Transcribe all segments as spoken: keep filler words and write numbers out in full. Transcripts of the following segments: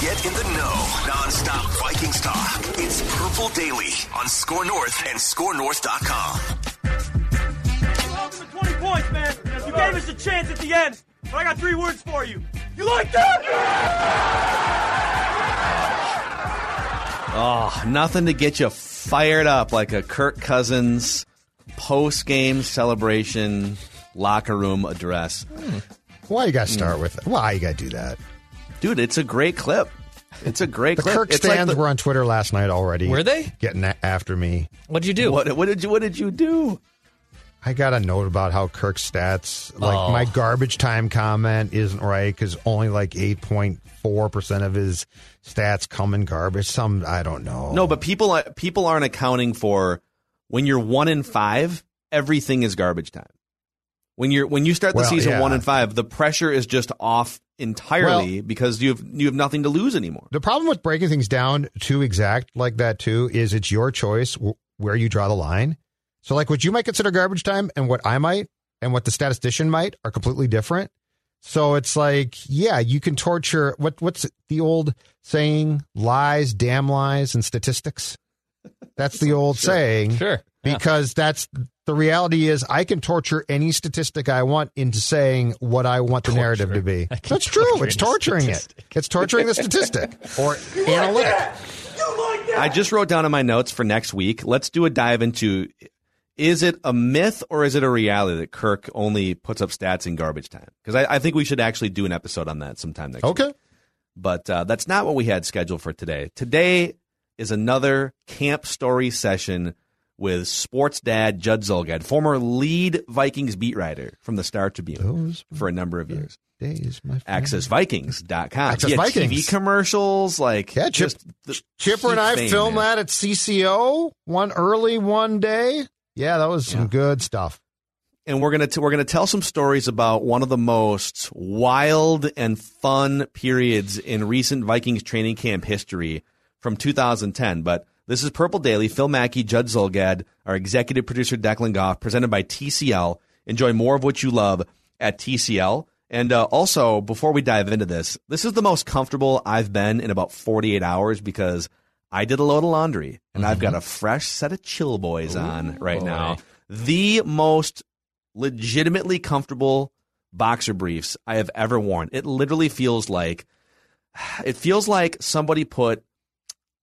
Get in the know, nonstop Vikings talk. It's Purple Daily on Score North and score north dot com. Welcome to twenty points, man. You gave us a chance at the end, but I got three words for you. You like that? Oh, nothing to get you fired up like a Kirk Cousins post-game celebration locker room address. Hmm. Why you got to start hmm. with it? Why you got to do that? Dude, it's a great clip. It's a great the clip. Kirk it's stands like the, were on Twitter last night already. Were they? Getting after me. What'd you do? What, what did you What did you do? I got a note about how Kirk's stats, like oh. my garbage time comment isn't right because only like eight point four percent of his stats come in garbage. Some, I don't know. No, but people people aren't accounting for when you're one in five, everything is garbage time. When you're when you start the well, season yeah. one and five, the pressure is just off entirely well, because you have you have nothing to lose anymore. The problem with breaking things down too exact like that too is it's your choice w- where you draw the line. So like what you might consider garbage time and what I might and what the statistician might are completely different. So it's like yeah, you can torture what what's the old saying? Lies, damn lies, and statistics. That's the old sure. saying. Sure. Because yeah. that's the reality is I can torture any statistic I want into saying what I want the torture. narrative to be. That's true. It's torturing it. It's torturing the statistic or you analytic. Like that. You like that. I just wrote down in my notes for next week. Let's do a dive into is it a myth or is it a reality that Kirk only puts up stats in garbage time? Because I, I think we should actually do an episode on that sometime next okay. week. Okay. But uh, that's not what we had scheduled for today. Today is another camp story session with sports dad Judd Zulgad, former lead Vikings beat writer from the Star Tribune for a number of years. Days, my access vikings dot com. Access yeah, Vikings. T V commercials. Like yeah, Chip, just the, Chipper and I filmed that at C C O one early one day. Yeah, that was some yeah. good stuff. And we're gonna t- we're gonna tell some stories about one of the most wild and fun periods in recent Vikings training camp history from two thousand ten, but. This is Purple Daily. Phil Mackey, Judd Zulgad, our executive producer Declan Goff, presented by T C L. Enjoy more of what you love at T C L. And uh, also, before we dive into this, this is the most comfortable I've been in about forty-eight hours because I did a load of laundry, and mm-hmm. I've got a fresh set of Chill Boys Ooh, on right boy. now. The most legitimately comfortable boxer briefs I have ever worn. It literally feels like it feels like somebody put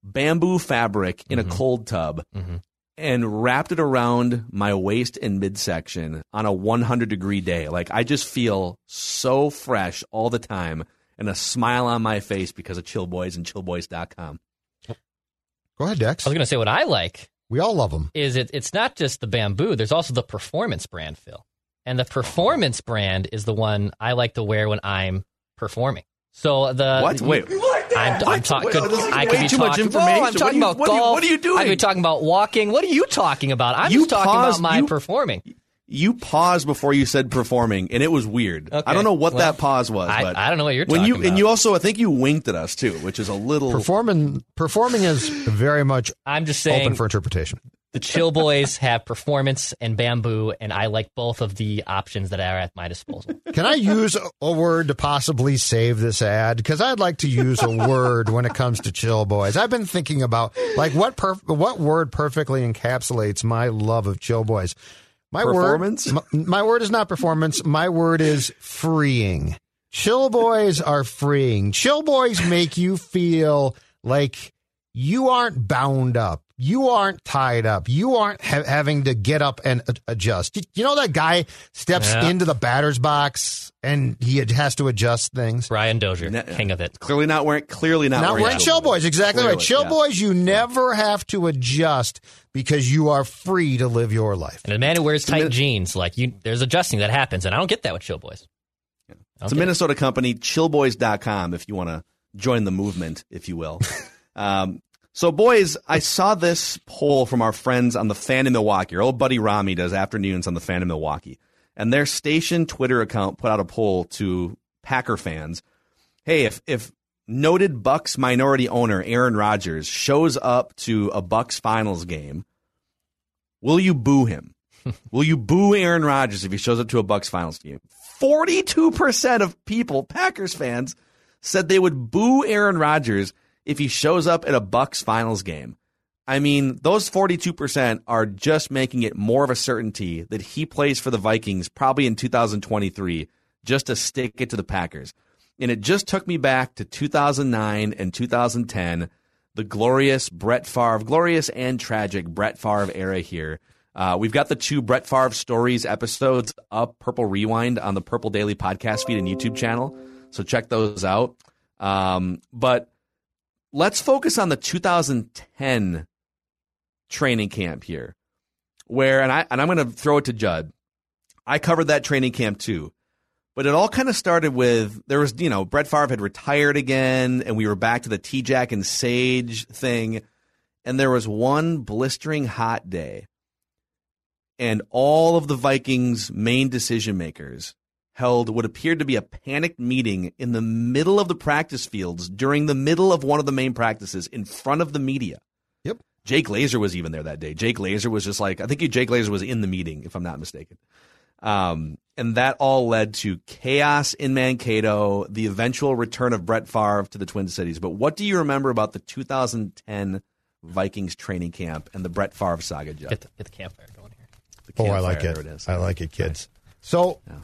bamboo fabric in mm-hmm. a cold tub mm-hmm. and wrapped it around my waist and midsection on a one hundred degree day. Like I just feel so fresh all the time and a smile on my face because of Chill Boys and chill boys dot com. Go ahead, Dex. I was going to say what I like. We all love them. Is it, it's not just the bamboo. There's also the performance brand, Phil. And the performance brand is the one I like to wear when I'm performing. So the what? Wait, you, I'm, I'm talking. I could be too talking, much information. I'm talking you, about what golf. Are you, what are you doing? I could be talking about walking. What are you talking about? I'm you just talking paused, about my you, performing. You paused before you said performing, and it was weird. Okay. I don't know what well, that pause was. I, but I don't know what you're talking when you, about. And you also, I think you winked at us too, which is a little performing. Performing is very much. I'm just saying, open for interpretation. The Chill Boys have performance and bamboo, and I like both of the options that are at my disposal. Can I use a word to possibly save this ad? Because I'd like to use a word when it comes to Chill Boys. I've been thinking about like what perf- what word perfectly encapsulates my love of Chill Boys. My performance? Word, my, my word is not performance. My word is freeing. Chill Boys are freeing. Chill Boys make you feel like you aren't bound up. You aren't tied up. You aren't ha- having to get up and uh, adjust. You know that guy steps yeah. into the batter's box and he has to adjust things? Brian Dozier, ne- king of it. Clearly not wearing Clearly not, not wearing, wearing Chill Boys. Boys. Exactly clearly, right. Chill yeah. Boys, you never have to adjust because you are free to live your life. And a man who wears tight min- jeans, like you, there's adjusting that happens, and I don't get that with Chill Boys. Yeah. It's a Minnesota company, Chill Boys dot com, if you want to join the movement, if you will. Um, so, boys, I saw this poll from our friends on the Fan in Milwaukee. Our old buddy Rami does afternoons on the Fan in Milwaukee. And their station Twitter account put out a poll to Packer fans. Hey, if, if noted Bucks minority owner Aaron Rodgers shows up to a Bucks finals game, will you boo him? Will you boo Aaron Rodgers if he shows up to a Bucks finals game? forty-two percent of people, Packers fans, said they would boo Aaron Rodgers if he shows up at a Bucks finals game. I mean, those forty-two percent are just making it more of a certainty that he plays for the Vikings probably in two thousand twenty-three just to stick it to the Packers. And it just took me back to two thousand nine and two thousand ten, the glorious Brett Favre, glorious and tragic Brett Favre era here. Uh, we've got the two Brett Favre Stories episodes up, Purple Rewind, on the Purple Daily podcast feed and YouTube channel. So check those out. Um, but let's focus on the two thousand ten training camp here, where, and, I, and I'm going to throw it to Judd. I covered that training camp too, but it all kind of started with, there was, you know, Brett Favre had retired again, and we were back to the T-Jack and Sage thing, and there was one blistering hot day, and all of the Vikings' main decision makers held what appeared to be a panicked meeting in the middle of the practice fields during the middle of one of the main practices in front of the media. Yep. Jake Laser was even there that day. Jake Laser was just like, I think Jake Laser was in the meeting, if I'm not mistaken. Um, and that all led to chaos in Mankato, the eventual return of Brett Favre to the Twin Cities. But what do you remember about the two thousand ten Vikings training camp and the Brett Favre saga, Jeff? Get the, get the campfire going here. The campfire, oh, I like it. it is. I like it, kids. Right. So... Yeah.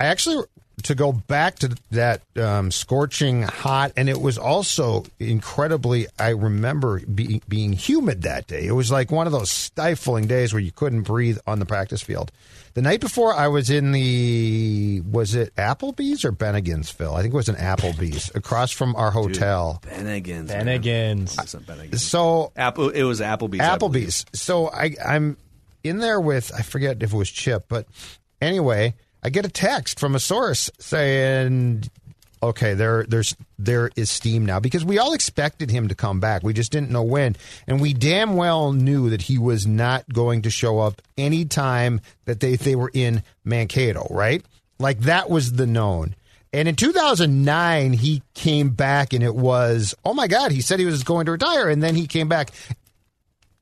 I actually, to go back to that um, scorching hot, and it was also incredibly, I remember be, being humid that day. It was like one of those stifling days where you couldn't breathe on the practice field. The night before, I was in the, was it Applebee's or Bennigan's, Phil? I think it was an Applebee's across from our hotel. Dude, Bennigan's. Bennigan's. Bennigan's. So, Apple, it was Applebee's. Applebee's. I so I, I'm in there with, I forget if it was Chip, but anyway, I get a text from a source saying, okay, there there's there is steam now, because we all expected him to come back. We just didn't know when. And we damn well knew that he was not going to show up any time that they, they were in Mankato, right? Like, that was the known. And in two thousand nine, he came back, and it was, oh, my God, he said he was going to retire, and then he came back.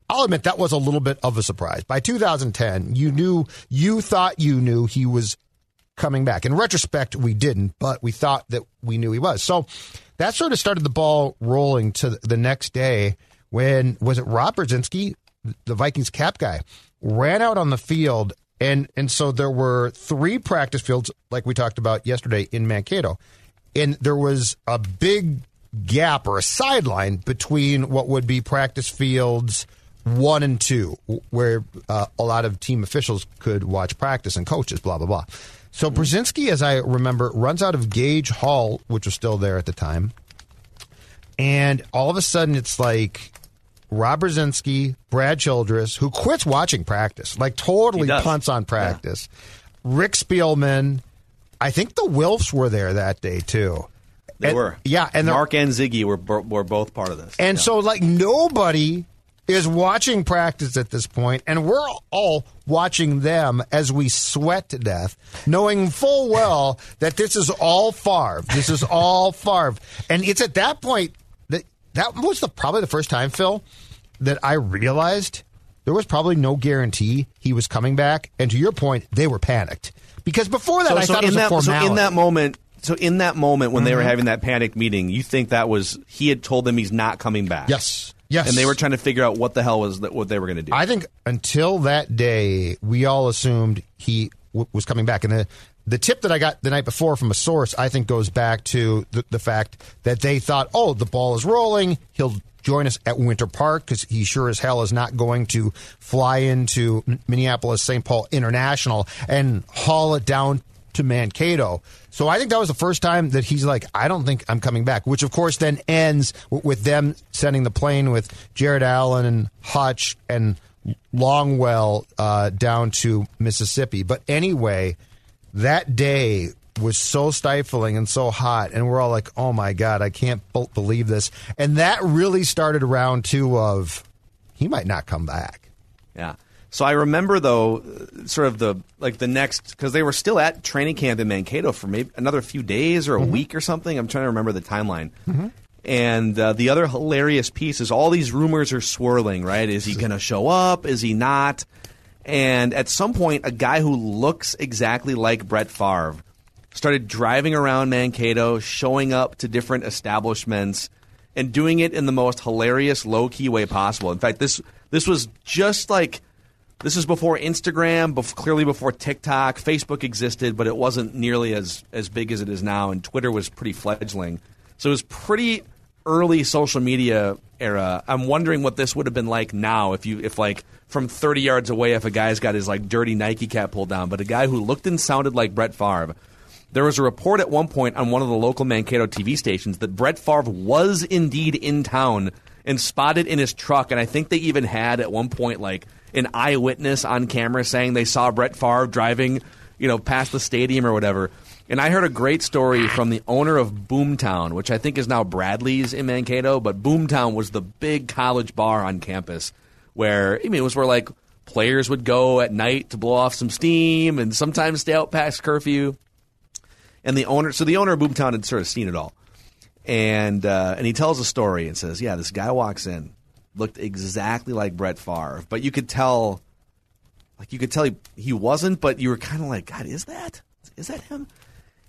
I'll admit that was a little bit of a surprise. By two thousand ten, you knew, you thought you knew he was coming back. In retrospect, we didn't, but we thought that we knew he was. So that sort of started the ball rolling to the next day when, was it Rob Brzezinski, the Vikings cap guy, ran out on the field, and and so there were three practice fields, like we talked about yesterday, in Mankato, and there was a big gap or a sideline between what would be practice fields one and two, where uh, a lot of team officials could watch practice and coaches, blah, blah, blah. So Brzezinski, as I remember, runs out of Gage Hall, which was still there at the time. And all of a sudden, it's like Rob Brzezinski, Brad Childress, who quits watching practice, like totally punts on practice. Yeah. Rick Spielman. I think the Wilfs were there that day, too. They and, were. Yeah. And Mark and Ziggy were, were both part of this. And yeah. so, like, nobody is watching practice at this point, and we're all watching them as we sweat to death, knowing full well that this is all Favre. This is all Favre. And it's at that point that that was the, probably the first time, Phil, that I realized there was probably no guarantee he was coming back. And to your point, they were panicked. Because before that, so, I so thought it was that, a formality. So in that moment... So in that moment when mm-hmm. they were having that panic meeting, you think that was, he had told them he's not coming back. Yes, yes. And they were trying to figure out what the hell was that, what they were going to do. I think until that day, we all assumed he w- was coming back. And the The tip that I got the night before from a source, I think, goes back to the, the fact that they thought, oh, the ball is rolling. He'll join us at Winter Park because he sure as hell is not going to fly into Minneapolis, Saint Paul International and haul it down to Mankato. So I think that was the first time that he's like, I don't think I'm coming back, which, of course, then ends w- with them sending the plane with Jared Allen and Hutch and Longwell uh, down to Mississippi. But anyway, that day was so stifling and so hot, and we're all like, oh, my God, I can't b- believe this. And that really started round two of he might not come back. Yeah. So I remember, though, sort of the like the next, because they were still at training camp in Mankato for maybe another few days or a mm-hmm. week or something. I'm trying to remember the timeline. Mm-hmm. And uh, the other hilarious piece is all these rumors are swirling, right? Is he going to show up? Is he not? And at some point, a guy who looks exactly like Brett Favre started driving around Mankato, showing up to different establishments, and doing it in the most hilarious, low-key way possible. In fact, this this was just like... This is before Instagram, bef- clearly before TikTok. Facebook existed, but it wasn't nearly as, as big as it is now, and Twitter was pretty fledgling. So it was pretty early social media era. I'm wondering what this would have been like now if, you if like, from thirty yards away, if a guy's got his, like, dirty Nike cap pulled down. But a guy who looked and sounded like Brett Favre. There was a report at one point on one of the local Mankato T V stations that Brett Favre was indeed in town and spotted in his truck, and I think they even had at one point, like, an eyewitness on camera saying they saw Brett Favre driving, you know, past the stadium or whatever. And I heard a great story from the owner of Boomtown, which I think is now Bradley's in Mankato, but Boomtown was the big college bar on campus where, I mean, it was where, like, players would go at night to blow off some steam and sometimes stay out past curfew. And the owner, so the owner of Boomtown had sort of seen it all. And, uh, and he tells a story and says, yeah, this guy walks in. Looked exactly like Brett Favre, but you could tell, like you could tell he, he wasn't. But you were kind of like, God, is that is that him?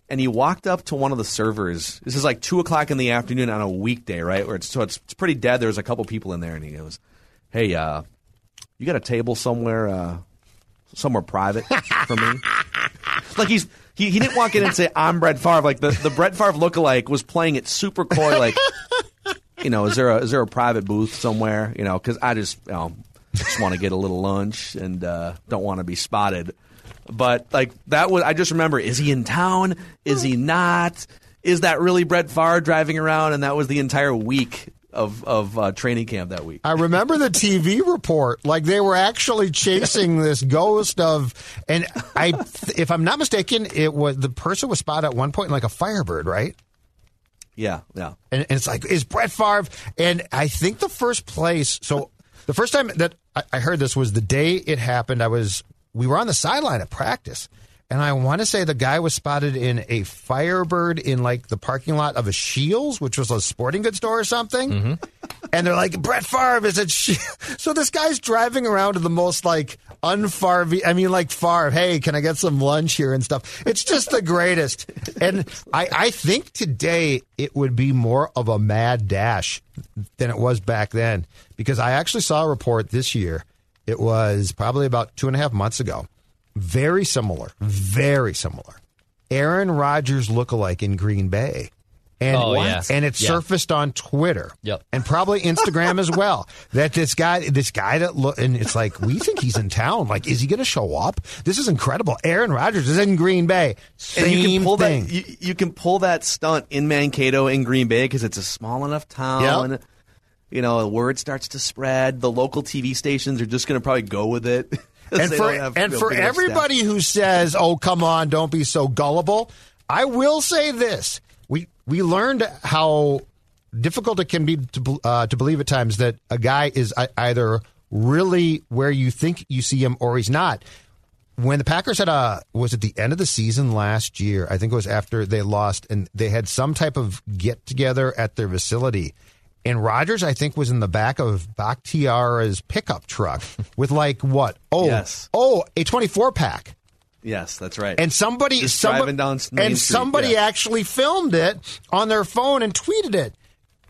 And he walked up to one of the servers. This is like two o'clock in the afternoon on a weekday, right? Where it's so it's, it's pretty dead. There's a couple people in there, and he goes, "Hey, uh, you got a table somewhere, uh, somewhere private for me?" Like he's he, he didn't walk in and say, "I'm Brett Favre." Like the the Brett Favre lookalike was playing it super coy, like. You know, is there a is there a private booth somewhere? You know, because I just you know, just want to get a little lunch and uh, don't want to be spotted. But like that was, I just remember: is he in town? Is he not? Is that really Brett Favre driving around? And that was the entire week of of uh, training camp that week. I remember the T V report; like they were actually chasing this ghost of, and I, if I'm not mistaken, it was the person was spotted at one point in like a Firebird, right? Yeah, yeah. And, and it's like, is Brett Favre? And I think the first place, so the first time that I, I heard this was the day it happened. I was, we were on the sideline at practice. And I want to say the guy was spotted in a Firebird in like the parking lot of a Shields, which was a sporting goods store or something. Mm-hmm. And they're like, Brett Favre is at Shields. So this guy's driving around to the most like un-Favre, I mean like Favre, hey, can I get some lunch here and stuff? It's just the greatest. And I, I think today it would be more of a mad dash than it was back then. Because I actually saw a report this year. It was probably about two and a half months ago. Very similar, very similar. Aaron Rodgers lookalike in Green Bay. And, oh, yeah. and it yeah. surfaced on Twitter yep. and probably Instagram as well. That this guy, this guy that look, and it's like, we think he's in town. Like, is he going to show up? This is incredible. Aaron Rodgers is in Green Bay. Same and you can pull thing. That, you, you can pull that stunt in Mankato in Green Bay because it's a small enough town. Yep. You know, word starts to spread. The local T V stations are just going to probably go with it. And for and for everybody who says, oh, come on, don't be so gullible, I will say this. We we learned how difficult it can be to, uh, to believe at times that a guy is either really where you think you see him or he's not. When the Packers had a, was at the end of the season last year, I think it was after they lost, and they had some type of get-together at their facility. And Rodgers, I think, was in the back of Bakhtiara's pickup truck with, like, what? Oh, yes. oh, a twenty-four pack. Yes, that's right. And somebody Just somebody, down and somebody yeah. actually filmed it on their phone and tweeted it.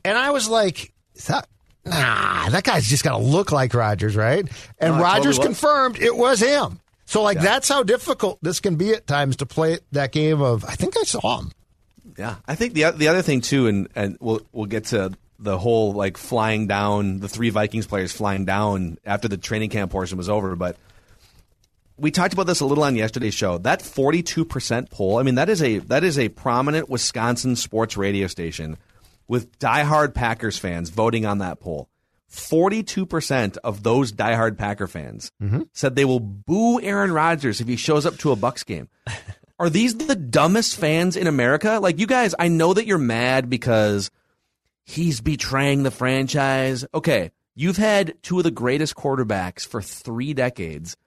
And I was like, is that... Nah, that guy's just got to look like Rodgers, right? And no, Rodgers totally confirmed it was him. So, like, yeah. that's how difficult this can be at times to play that game of, I think I saw him. Yeah. I think the the other thing, too, and, and we'll we'll get to the whole, like, flying down, the three Vikings players flying down after the training camp portion was over, but we talked about this a little on yesterday's show. That forty-two percent poll, I mean, that is a that is a prominent Wisconsin sports radio station with diehard Packers fans voting on that poll. forty-two percent of those diehard Packer fans mm-hmm. said they will boo Aaron Rodgers if he shows up to a Bucks game. Are these the dumbest fans in America? Like, you guys, I know that you're mad because he's betraying the franchise. Okay, you've had two of the greatest quarterbacks for three decades,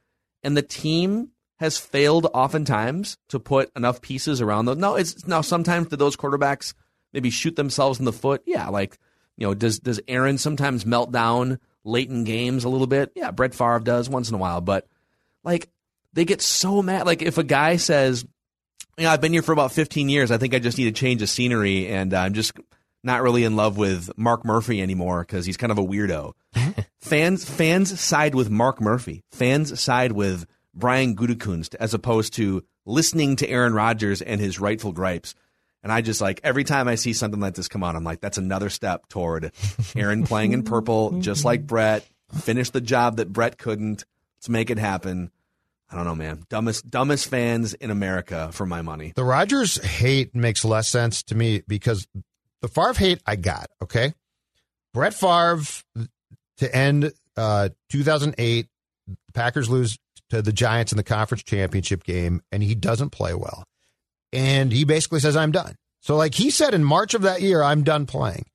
and the team has failed oftentimes to put enough pieces around them. No, it's now sometimes that those quarterbacks maybe shoot themselves in the foot. Yeah, like, you know, does does Aaron sometimes melt down late in games a little bit? Yeah, Brett Favre does once in a while, but, like, they get so mad. Like, if a guy says, you know, I've been here for about fifteen years, I think I just need a change of scenery, and I'm just not really in love with Mark Murphy anymore because he's kind of a weirdo. fans fans side with Mark Murphy. Fans side with Brian Gutekunst as opposed to listening to Aaron Rodgers and his rightful gripes. And I just, like, every time I see something like this come on, I'm like, that's another step toward Aaron playing in purple, just like Brett. Finish the job that Brett couldn't. Let's make it happen. I don't know, man. Dumbest dumbest fans in America for my money. The Rodgers hate makes less sense to me because the Favre hate I got, okay? Brett Favre to end uh, two thousand eight, the Packers lose to the Giants in the conference championship game, and he doesn't play well. And he basically says, I'm done. So, like, he said in March of that year, I'm done playing.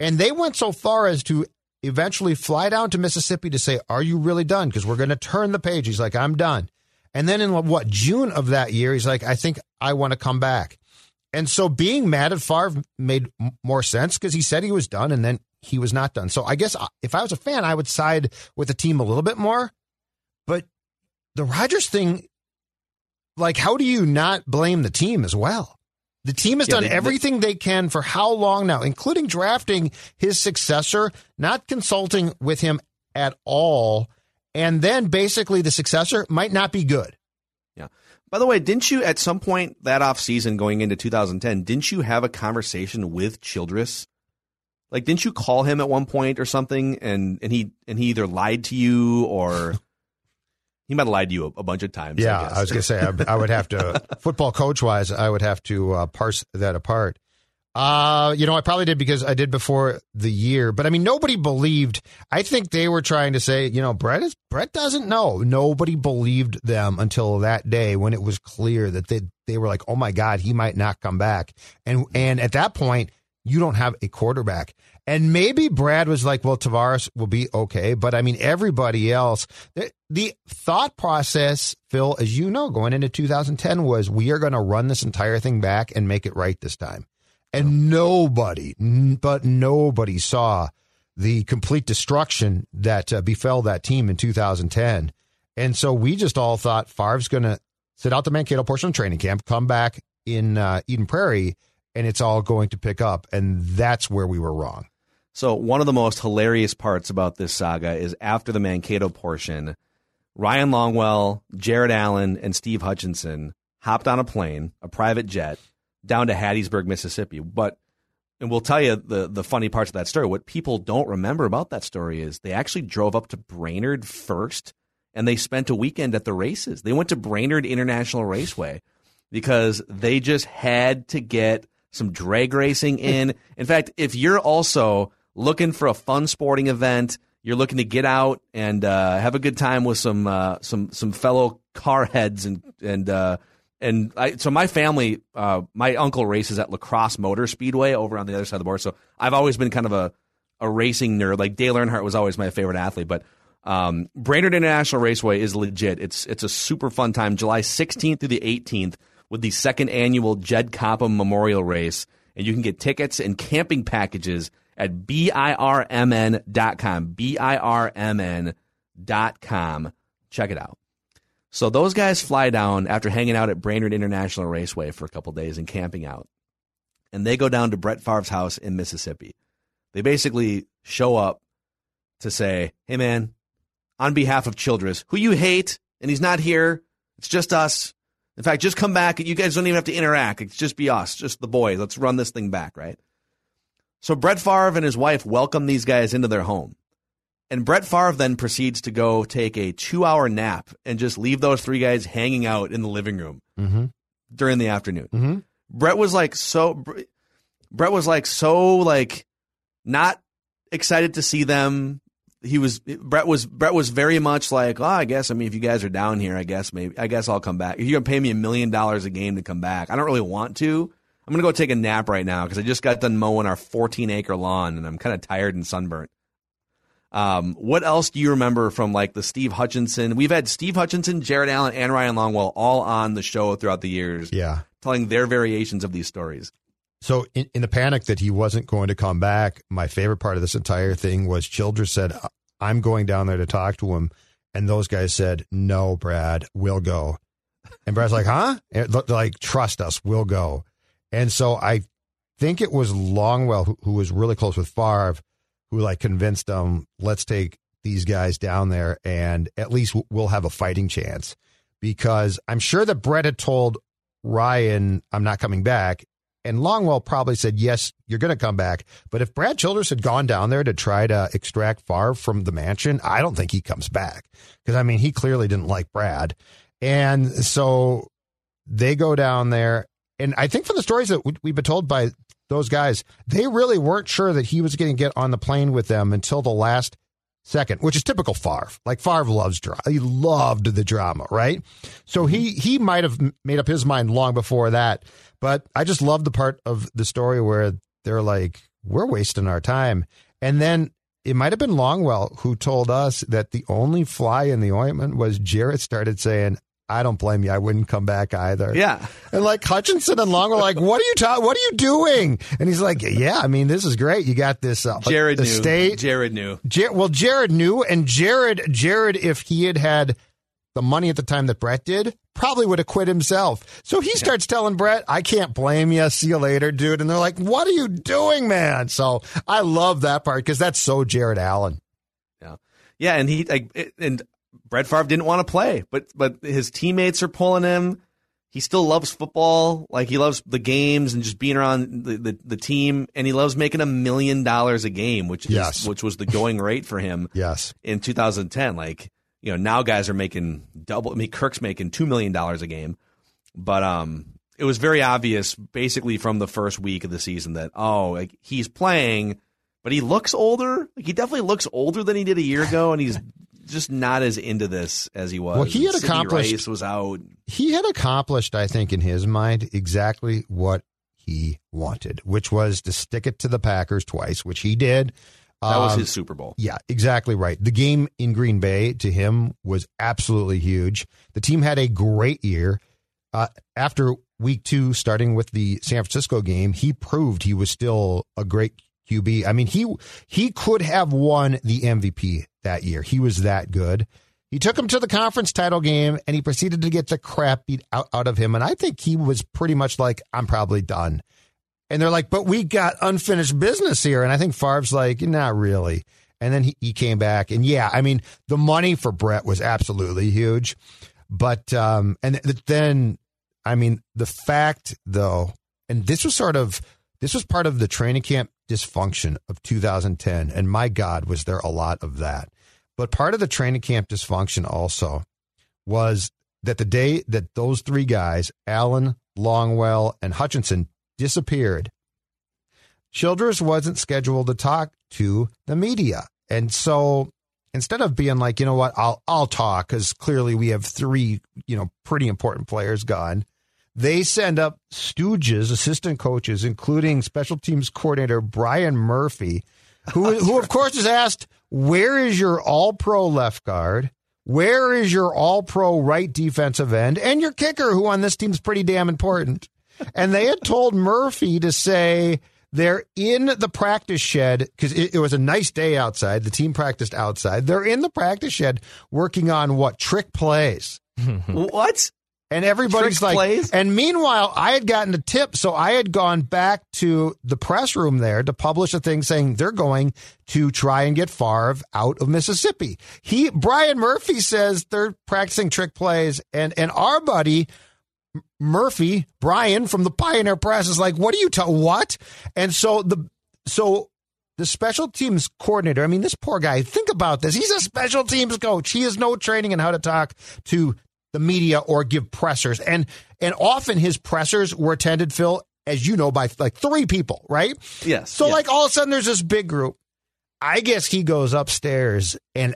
And they went so far as to eventually fly down to Mississippi to say, are you really done? Because we're going to turn the page. He's like, I'm done. And then in, what, June of that year, he's like, I think I want to come back. And so being mad at Favre made more sense because he said he was done, and then he was not done. So I guess if I was a fan, I would side with the team a little bit more. But the Rodgers thing, like, how do you not blame the team as well? The team has yeah, done they, everything they, they can for how long now, including drafting his successor, not consulting with him at all, and then basically the successor might not be good. Yeah. By the way, didn't you at some point that offseason going into two thousand ten, didn't you have a conversation with Childress? Like, didn't you call him at one point or something, and, and he and he either lied to you or... He might have lied to you a, a bunch of times. Yeah, I, I was going to say, I, I would have to, football coach-wise, I would have to uh, parse that apart. Uh, you know, I probably did because I did before the year. But, I mean, nobody believed. I think they were trying to say, you know, Brett, is, Brett doesn't know. Nobody believed them until that day when it was clear that they, they were like, oh, my God, he might not come back. And and at that point, you don't have a quarterback. And maybe Brad was like, well, Tavares will be okay. But, I mean, everybody else, the, the thought process, Phil, as you know, going into two thousand ten was we are going to run this entire thing back and make it right this time. And nobody, but nobody saw the complete destruction that uh, befell that team in two thousand ten. And so we just all thought Favre's going to sit out the Mankato portion of training camp, come back in uh, Eden Prairie, and it's all going to pick up. And that's where we were wrong. So one of the most hilarious parts about this saga is after the Mankato portion, Ryan Longwell, Jared Allen, and Steve Hutchinson hopped on a plane, a private jet, down to Hattiesburg, Mississippi. But, and we'll tell you the, the funny parts of that story. What people don't remember about that story is they actually drove up to Brainerd first, and they spent a weekend at the races. They went to Brainerd International Raceway because they just had to get some drag racing in. In fact, if you're also looking for a fun sporting event, you're looking to get out and uh, have a good time with some uh, some some fellow car heads and and uh, and I, so my family, uh, my uncle races at La Crosse Motor Speedway over on the other side of the board. So I've always been kind of a, a racing nerd. Like Dale Earnhardt was always my favorite athlete, but um, Brainerd International Raceway is legit. It's it's a super fun time, July sixteenth through the eighteenth, with the second annual Jed Copham Memorial Race, and you can get tickets and camping packages at birmn dot com, birmn dot com. Check it out. So those guys fly down after hanging out at Brainerd International Raceway for a couple days and camping out, and they go down to Brett Favre's house in Mississippi. They basically show up to say, hey, man, on behalf of Childress, who you hate and he's not here. It's just us. In fact, just come back. You guys don't even have to interact. It's just be us, just the boys. Let's run this thing back, right? So Brett Favre and his wife welcome these guys into their home. And Brett Favre then proceeds to go take a two-hour nap and just leave those three guys hanging out in the living room mm-hmm. during the afternoon. Mm-hmm. Brett was like so Brett was like so like not excited to see them. He was Brett was Brett was very much like, "Oh, I guess I mean if you guys are down here, I guess maybe I guess I'll come back. If you're going to pay me a million dollars a game to come back, I don't really want to. I'm going to go take a nap right now because I just got done mowing our fourteen-acre lawn and I'm kind of tired and sunburnt." Um, what else do you remember from like the Steve Hutchinson? We've had Steve Hutchinson, Jared Allen, and Ryan Longwell all on the show throughout the years. Yeah. Telling their variations of these stories. So in, in the panic that he wasn't going to come back, my favorite part of this entire thing was Childress said, "I'm going down there to talk to him." And those guys said, "No, Brad, we'll go." And Brad's like, "Huh?" And like, "Trust us, we'll go." And so I think it was Longwell who, who was really close with Favre, who like convinced them, "Let's take these guys down there and at least we'll have a fighting chance," because I'm sure that Brett had told Ryan, "I'm not coming back." And Longwell probably said, "Yes, you're going to come back." But if Brad Childress had gone down there to try to extract Favre from the mansion, I don't think he comes back because, I mean, he clearly didn't like Brad. And so they go down there. And I think from the stories that we've been told by those guys, they really weren't sure that he was going to get on the plane with them until the last second, which is typical Favre. Like Favre loves drama. He loved the drama, right? So he he might have made up his mind long before that. But I just love the part of the story where they're like, "We're wasting our time." And then it might have been Longwell who told us that the only fly in the ointment was Jarrett started saying, "I don't blame you. I wouldn't come back either." Yeah. And like Hutchinson and Long were like, "What are you talking? What are you doing?" And he's like, "Yeah, I mean, this is great. You got this uh, Jared knew. Estate. Jared knew. Jar- well, Jared knew. And Jared, Jared, if he had had the money at the time that Brett did, probably would have quit himself. So he yeah. starts telling Brett, "I can't blame you. See you later, dude." And they're like, "What are you doing, man?" So I love that part because that's so Jared Allen. Yeah. Yeah. And he, like, it, and, Brett Favre didn't want to play, but but his teammates are pulling him. He still loves football. Like, he loves the games and just being around the, the, the team, and he loves making a million dollars a game, which is, yes. which was the going rate for him yes. in two thousand ten. Like, you know, now guys are making double. I mean, Kirk's making two million dollars a game. But um, it was very obvious basically from the first week of the season that, oh, like, he's playing, but he looks older. Like, he definitely looks older than he did a year ago, and he's – just not as into this as he was. Well, he had Sidney accomplished. Rice was out. He had accomplished, I think, in his mind, exactly what he wanted, which was to stick it to the Packers twice, which he did. That um, was his Super Bowl. Yeah, exactly right. The game in Green Bay to him was absolutely huge. The team had a great year. Uh, after week two, starting with the San Francisco game, he proved he was still a great Q B. I mean, he he could have won the M V P that year. He was that good. He took him to the conference title game, and he proceeded to get the crap beat out, out of him. And I think he was pretty much like, "I'm probably done." And they're like, "But we got unfinished business here." And I think Favre's like, "Not really." And then he, he came back. And yeah, I mean, the money for Brett was absolutely huge. But um, and th- then, I mean, the fact, though, and this was sort of, this was part of the training camp dysfunction of two thousand ten, and my God, was there a lot of that. But part of the training camp dysfunction also was that the day that those three guys, Allen, Longwell, and Hutchinson, disappeared, Childress wasn't scheduled to talk to the media. And so instead of being like, "You know what, I'll I'll talk," because clearly we have three, you know, pretty important players gone, they send up stooges, assistant coaches, including special teams coordinator Brian Murphy, who, who of course, is asked, "Where is your all-pro left guard? Where is your all-pro right defensive end? And your kicker, who on this team is pretty damn important." And they had told Murphy to say they're in the practice shed, because it, it was a nice day outside. The team practiced outside. They're in the practice shed working on what? Trick plays. What? And everybody's Trick like, plays? And meanwhile, I had gotten a tip. So I had gone back to the press room there to publish a thing saying they're going to try and get Favre out of Mississippi. He, Brian Murphy says they're practicing trick plays. And, and our buddy Murphy, Brian from the Pioneer Press is like, what are you talking? What? And so the, so the special teams coordinator, I mean, this poor guy, think about this. He's a special teams coach. He has no training in how to talk to the media or give pressers. And and often his pressers were attended, Phil, as you know, by like three people, right? Yes. So yes. like all of a sudden there's this big group. I guess he goes upstairs and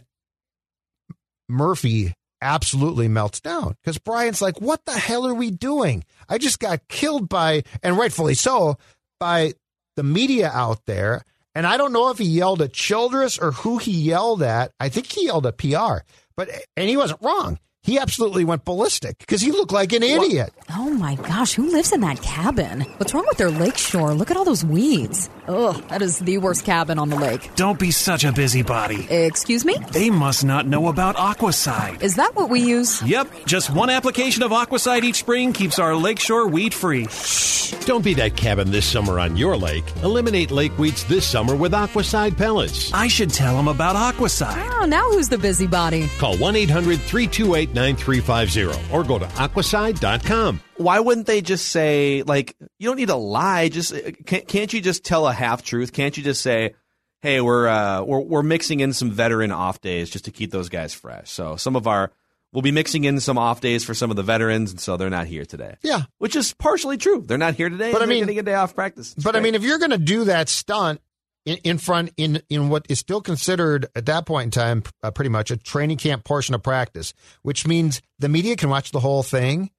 Murphy absolutely melts down because Brian's like, what the hell are we doing? I just got killed by, and rightfully so, by the media out there. And I don't know if he yelled at Childress or who he yelled at. I think he yelled at P R, but and he wasn't wrong. He absolutely went ballistic because he looked like an idiot. Oh, my gosh. Who lives in that cabin? What's wrong with their lake shore? Look at all those weeds. Ugh, that is the worst cabin on the lake. Don't be such a busybody. Excuse me? They must not know about Aquaside. Is that what we use? Yep. Just one application of Aquaside each spring keeps our lakeshore weed-free. Shh. Don't be that cabin this summer on your lake. Eliminate lake weeds this summer with Aquaside pellets. I should tell them about Aquaside. Oh, now who's the busybody? Call one eight hundred three two eight nine three five zero or go to aquaside dot com. Why wouldn't they just say, like, you don't need to lie, just can't you just tell a half truth? Can't you just say, hey, we're uh we're, we're mixing in some veteran off days just to keep those guys fresh. So some of our we'll be mixing in some off days for some of the veterans, and so they're not here today. Yeah. Which is partially true. They're not here today, but I mean, they're getting a day off practice. It's but great. I mean, if you're going to do that stunt in, in front in in what is still considered at that point in time uh, pretty much a training camp portion of practice, which means the media can watch the whole thing.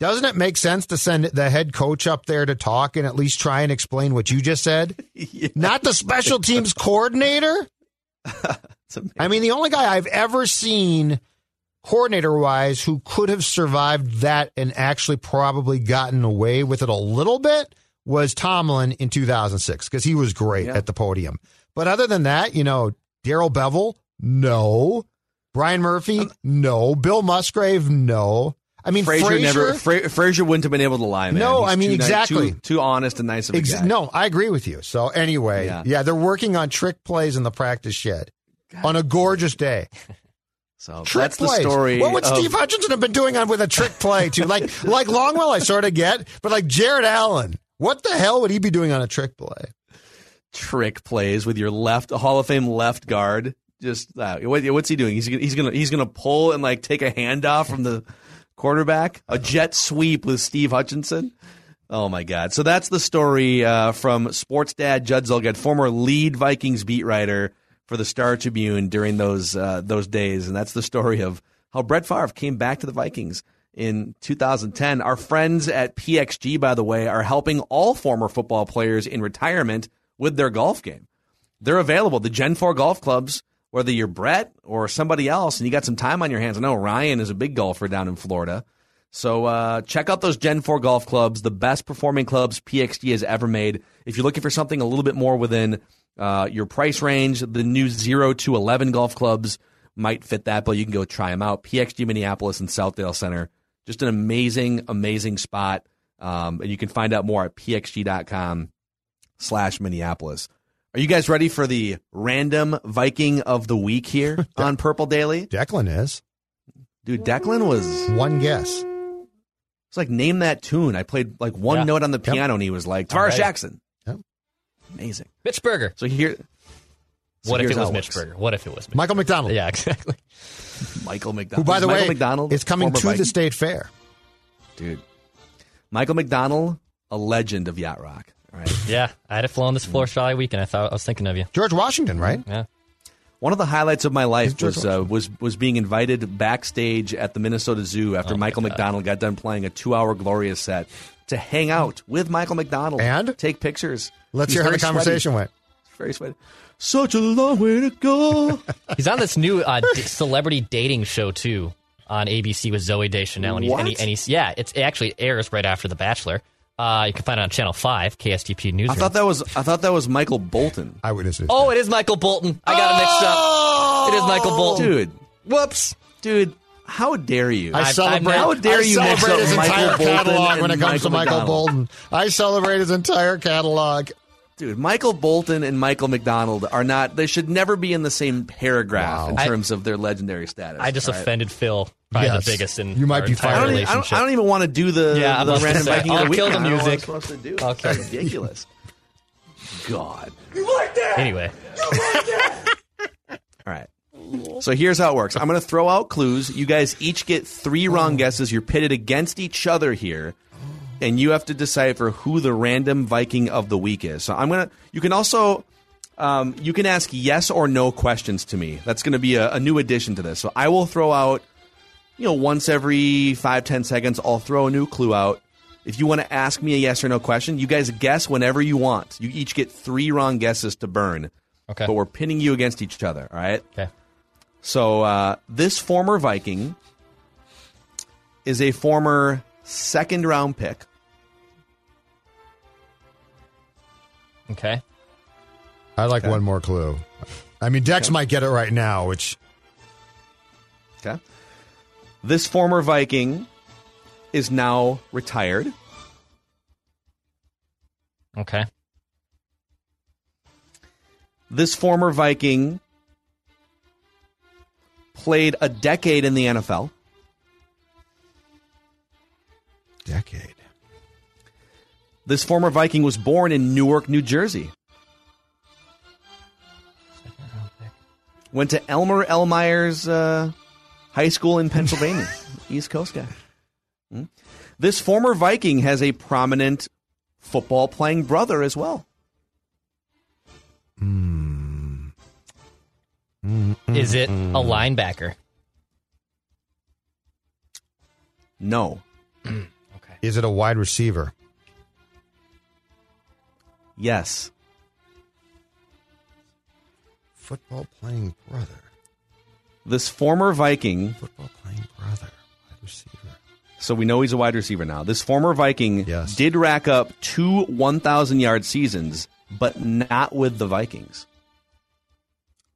Doesn't it make sense to send the head coach up there to talk and at least try and explain what you just said? Yeah. Not the special teams coordinator? I mean, the only guy I've ever seen coordinator-wise who could have survived that and actually probably gotten away with it a little bit was Tomlin in two thousand six because he was great yeah. at the podium. But other than that, you know, Darrell Bevell, no. Brian Murphy, um, no. Bill Musgrave, no. I mean, Frazier, Frazier never. Fra- Frazier wouldn't have been able to lie, man. No, He's I mean, too exactly. Ni- too, too honest and nice of a Ex- guy. No, I agree with you. So anyway, yeah. yeah, they're working on trick plays in the practice shed God. on a gorgeous day. So trick that's plays. the story. What would of- Steve Hutchinson have been doing on with a trick play too? Like, like Longwell, I sort of get, but like Jared Allen, what the hell would he be doing on a trick play? Trick plays with your left, a Hall of Fame left guard. Just uh, what, what's he doing? He's he's gonna he's gonna pull and like take a handoff from the quarterback, a jet sweep with Steve Hutchinson. Oh, my God. So that's the story uh, from Sports Dad Judd Zulgad, former lead Vikings beat writer for the Star Tribune during those uh, those days. And that's the story of how Brett Favre came back to the Vikings in two thousand ten. Our friends at P X G, by the way, are helping all former football players in retirement with their golf game. They're available, the Gen four golf clubs. Whether you're Brett or somebody else and you got some time on your hands. I know Ryan is a big golfer down in Florida. So uh, check out those Gen four golf clubs, the best performing clubs P X G has ever made. If you're looking for something a little bit more within uh, your price range, the new zero to eleven golf clubs might fit that, but you can go try them out. P X G Minneapolis and Southdale Center. Just an amazing, amazing spot. Um, and you can find out more at P X G dot com slash Minneapolis. Are you guys ready for the random Viking of the week here De- on Purple Daily? Declan is. Dude, Declan was... One guess. It's like, name that tune. I played like one yeah. note on the piano yep. and he was like, Tavares right. Jackson. Yep. Amazing. Mitch Berger. So here... So what if it was Mitch Berger? What if it was Mitch Michael Berger? McDonald. Yeah, exactly. Michael McDonald. Who, by the Michael way, McDonald, is coming to Viking. the state fair. Dude. Michael McDonald, a legend of yacht rock. Right. Yeah, I had it flown this floor shy weekend. I thought I was thinking of you, George Washington, right? Yeah. One of the highlights of my life was uh, was was being invited backstage at the Minnesota Zoo after oh Michael McDonald got done playing a two-hour Glorious set to hang out with Michael McDonald and take pictures. Let's He's hear how the conversation sweaty. went. He's very sweaty. Such a long way to go. He's on this new uh, d- celebrity dating show too on A B C with Zooey Deschanel, and, what? He, and, he, and he's yeah, it's, it actually airs right after The Bachelor. Uh, you can find it on Channel Five, K S T P Newsroom. I thought that was I thought that was Michael Bolton. I would assume. Oh, it is Michael Bolton. I got it mixed up. It is Michael Bolton, dude. Whoops, dude. How dare you? I celebrate. How dare you mix up his entire catalog when it comes to Michael Bolton? I celebrate his entire catalog. Dude, Michael Bolton and Michael McDonald are not, they should never be in the same paragraph wow. in terms I, of their legendary status. I just offended right? Phil by yes. the biggest in you might our be entire fired. relationship. I don't, I don't even want to do the, yeah, the, the random Viking I'll kill the music. Supposed to do. I'll kill That's ridiculous. God. You like that? Anyway. You like that? All right. So here's how it works. I'm going to throw out clues. You guys each get three wrong guesses. You're pitted against each other here. And you have to decipher who the random Viking of the week is. So I'm gonna. You can also, um, you can ask yes or no questions to me. That's gonna be a, a new addition to this. So I will throw out, you know, once every five ten seconds, I'll throw a new clue out. If you want to ask me a yes or no question, you guys guess whenever you want. You each get three wrong guesses to burn. Okay. But we're pinning you against each other. All right. Okay. So uh, this former Viking is a former second round pick. Okay. I like okay. one more clue. I mean, Dex okay. might get it right now, which. Okay. This former Viking is now retired. Okay. This former Viking played a decade in the N F L. Decade. This former Viking was born in Newark, New Jersey. Went to Elmer Elmire's uh, high school in Pennsylvania. East Coast guy. Hmm? This former Viking has a prominent football-playing brother as well. Mm. Mm-hmm. Is it a linebacker? No. Okay. Is it a wide receiver? Yes. Football playing brother. This former Viking. Football playing brother. Wide receiver. So we know he's a wide receiver now. This former Viking yes. did rack up two one thousand yard seasons, but not with the Vikings.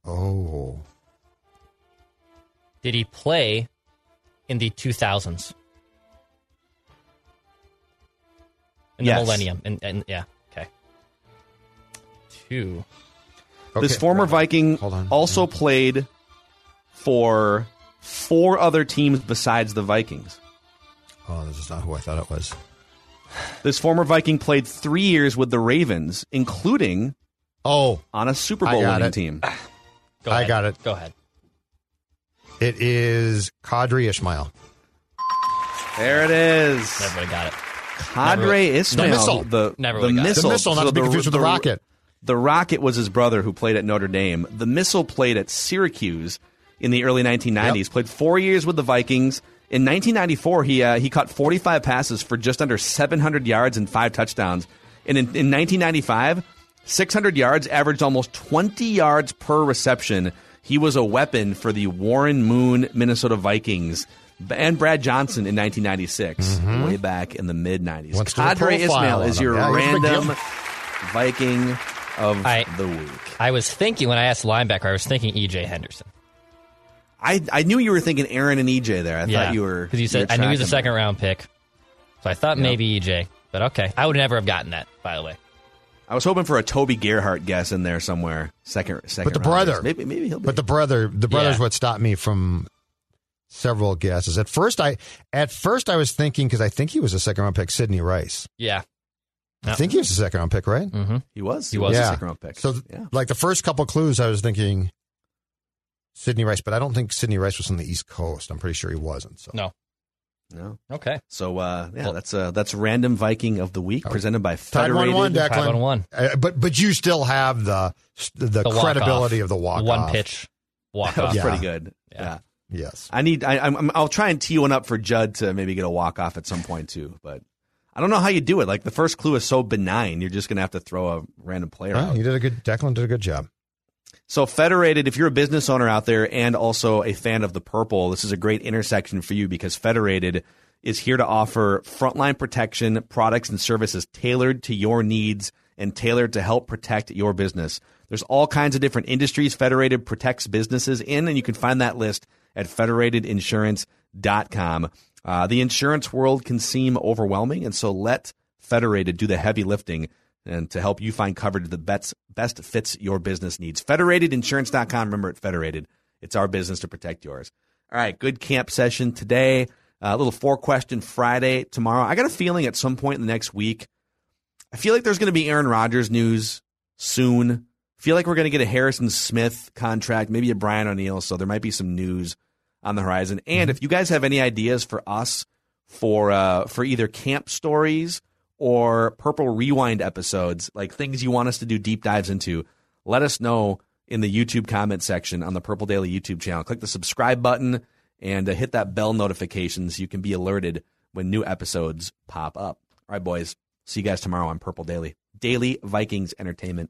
Oh. Did he play in the two thousands? In yes. the millennium. And, and yeah. Okay, this former Viking also played for four other teams besides the Vikings. Oh, this is not who I thought it was. This former Viking played three years with the Ravens, including oh, on a Super Bowl winning it. team. Go I got it. Go ahead. It is Kadri Ismail. There it is. Everybody got it. Kadri Ismail. The missile. The, Never really the, missile. the missile. Not so to be confused the, with the, the rocket. The Rocket was his brother who played at Notre Dame. The Missile played at Syracuse in the early nineteen nineties. Yep. Played four years with the Vikings. In nineteen ninety-four, he uh, he caught forty-five passes for just under seven hundred yards and five touchdowns. And in, in nineteen ninety-five, six hundred yards, averaged almost twenty yards per reception. He was a weapon for the Warren Moon Minnesota Vikings and Brad Johnson in nineteen ninety-six, mm-hmm. way back in the mid-nineties. Kadri Ismail is your yeah, random Viking of I, the week. I was thinking, when I asked linebacker, I was thinking E J Henderson. I, I knew you were thinking Aaron and E J there. I yeah, thought you were. Because you said, I knew he was a second round pick. So I thought yep. maybe E J. But okay. I would never have gotten that, by the way. I was hoping for a Toby Gerhart guess in there somewhere. Second, second. But the brother. Maybe, maybe he'll be. But the brother, the brother's yeah. what stopped me from several guesses. At first, I, at first I was thinking, because I think he was a second round pick, Sidney Rice. Yeah. I think he was a second round pick, right? Mm-hmm. He was. He was yeah. a second round pick. So, yeah. like the first couple clues, I was thinking Sidney Rice, but I don't think Sidney Rice was on the East Coast. I'm pretty sure he wasn't. So. No, no. Okay. So, uh, yeah, well, that's uh, that's random Viking of the week okay. presented by Federated. One, one, one. Uh, but but you still have the the, the credibility walk-off. of the walk-off. One pitch walk-off. That was yeah. pretty good. Yeah. yeah. Yes. I need. I, I'm. I'll try and tee one up for Judd to maybe get a walk-off at some point too, but. I don't know how you do it. Like, the first clue is so benign, you're just going to have to throw a random player oh, out. You did a good, Declan did a good job. So, Federated, if you're a business owner out there and also a fan of the purple, this is a great intersection for you because Federated is here to offer frontline protection products and services tailored to your needs and tailored to help protect your business. There's all kinds of different industries Federated protects businesses in, and you can find that list at federated insurance dot com. Uh, the insurance world can seem overwhelming, and so let Federated do the heavy lifting and to help you find coverage that best, best fits your business needs. federated insurance dot com. Remember, at Federated, it's our business to protect yours. All right, good camp session today. A uh, little four-question Friday tomorrow. I got a feeling at some point in the next week, I feel like there's going to be Aaron Rodgers news soon. I feel like we're going to get a Harrison Smith contract, maybe a Brian O'Neill, so there might be some news on the horizon. And if you guys have any ideas for us for uh, for either camp stories or Purple Rewind episodes, like things you want us to do deep dives into, let us know in the YouTube comment section on the Purple Daily YouTube channel. Click the subscribe button and uh, hit that bell notification so you can be alerted when new episodes pop up. All right, boys. See you guys tomorrow on Purple Daily. Daily Vikings Entertainment.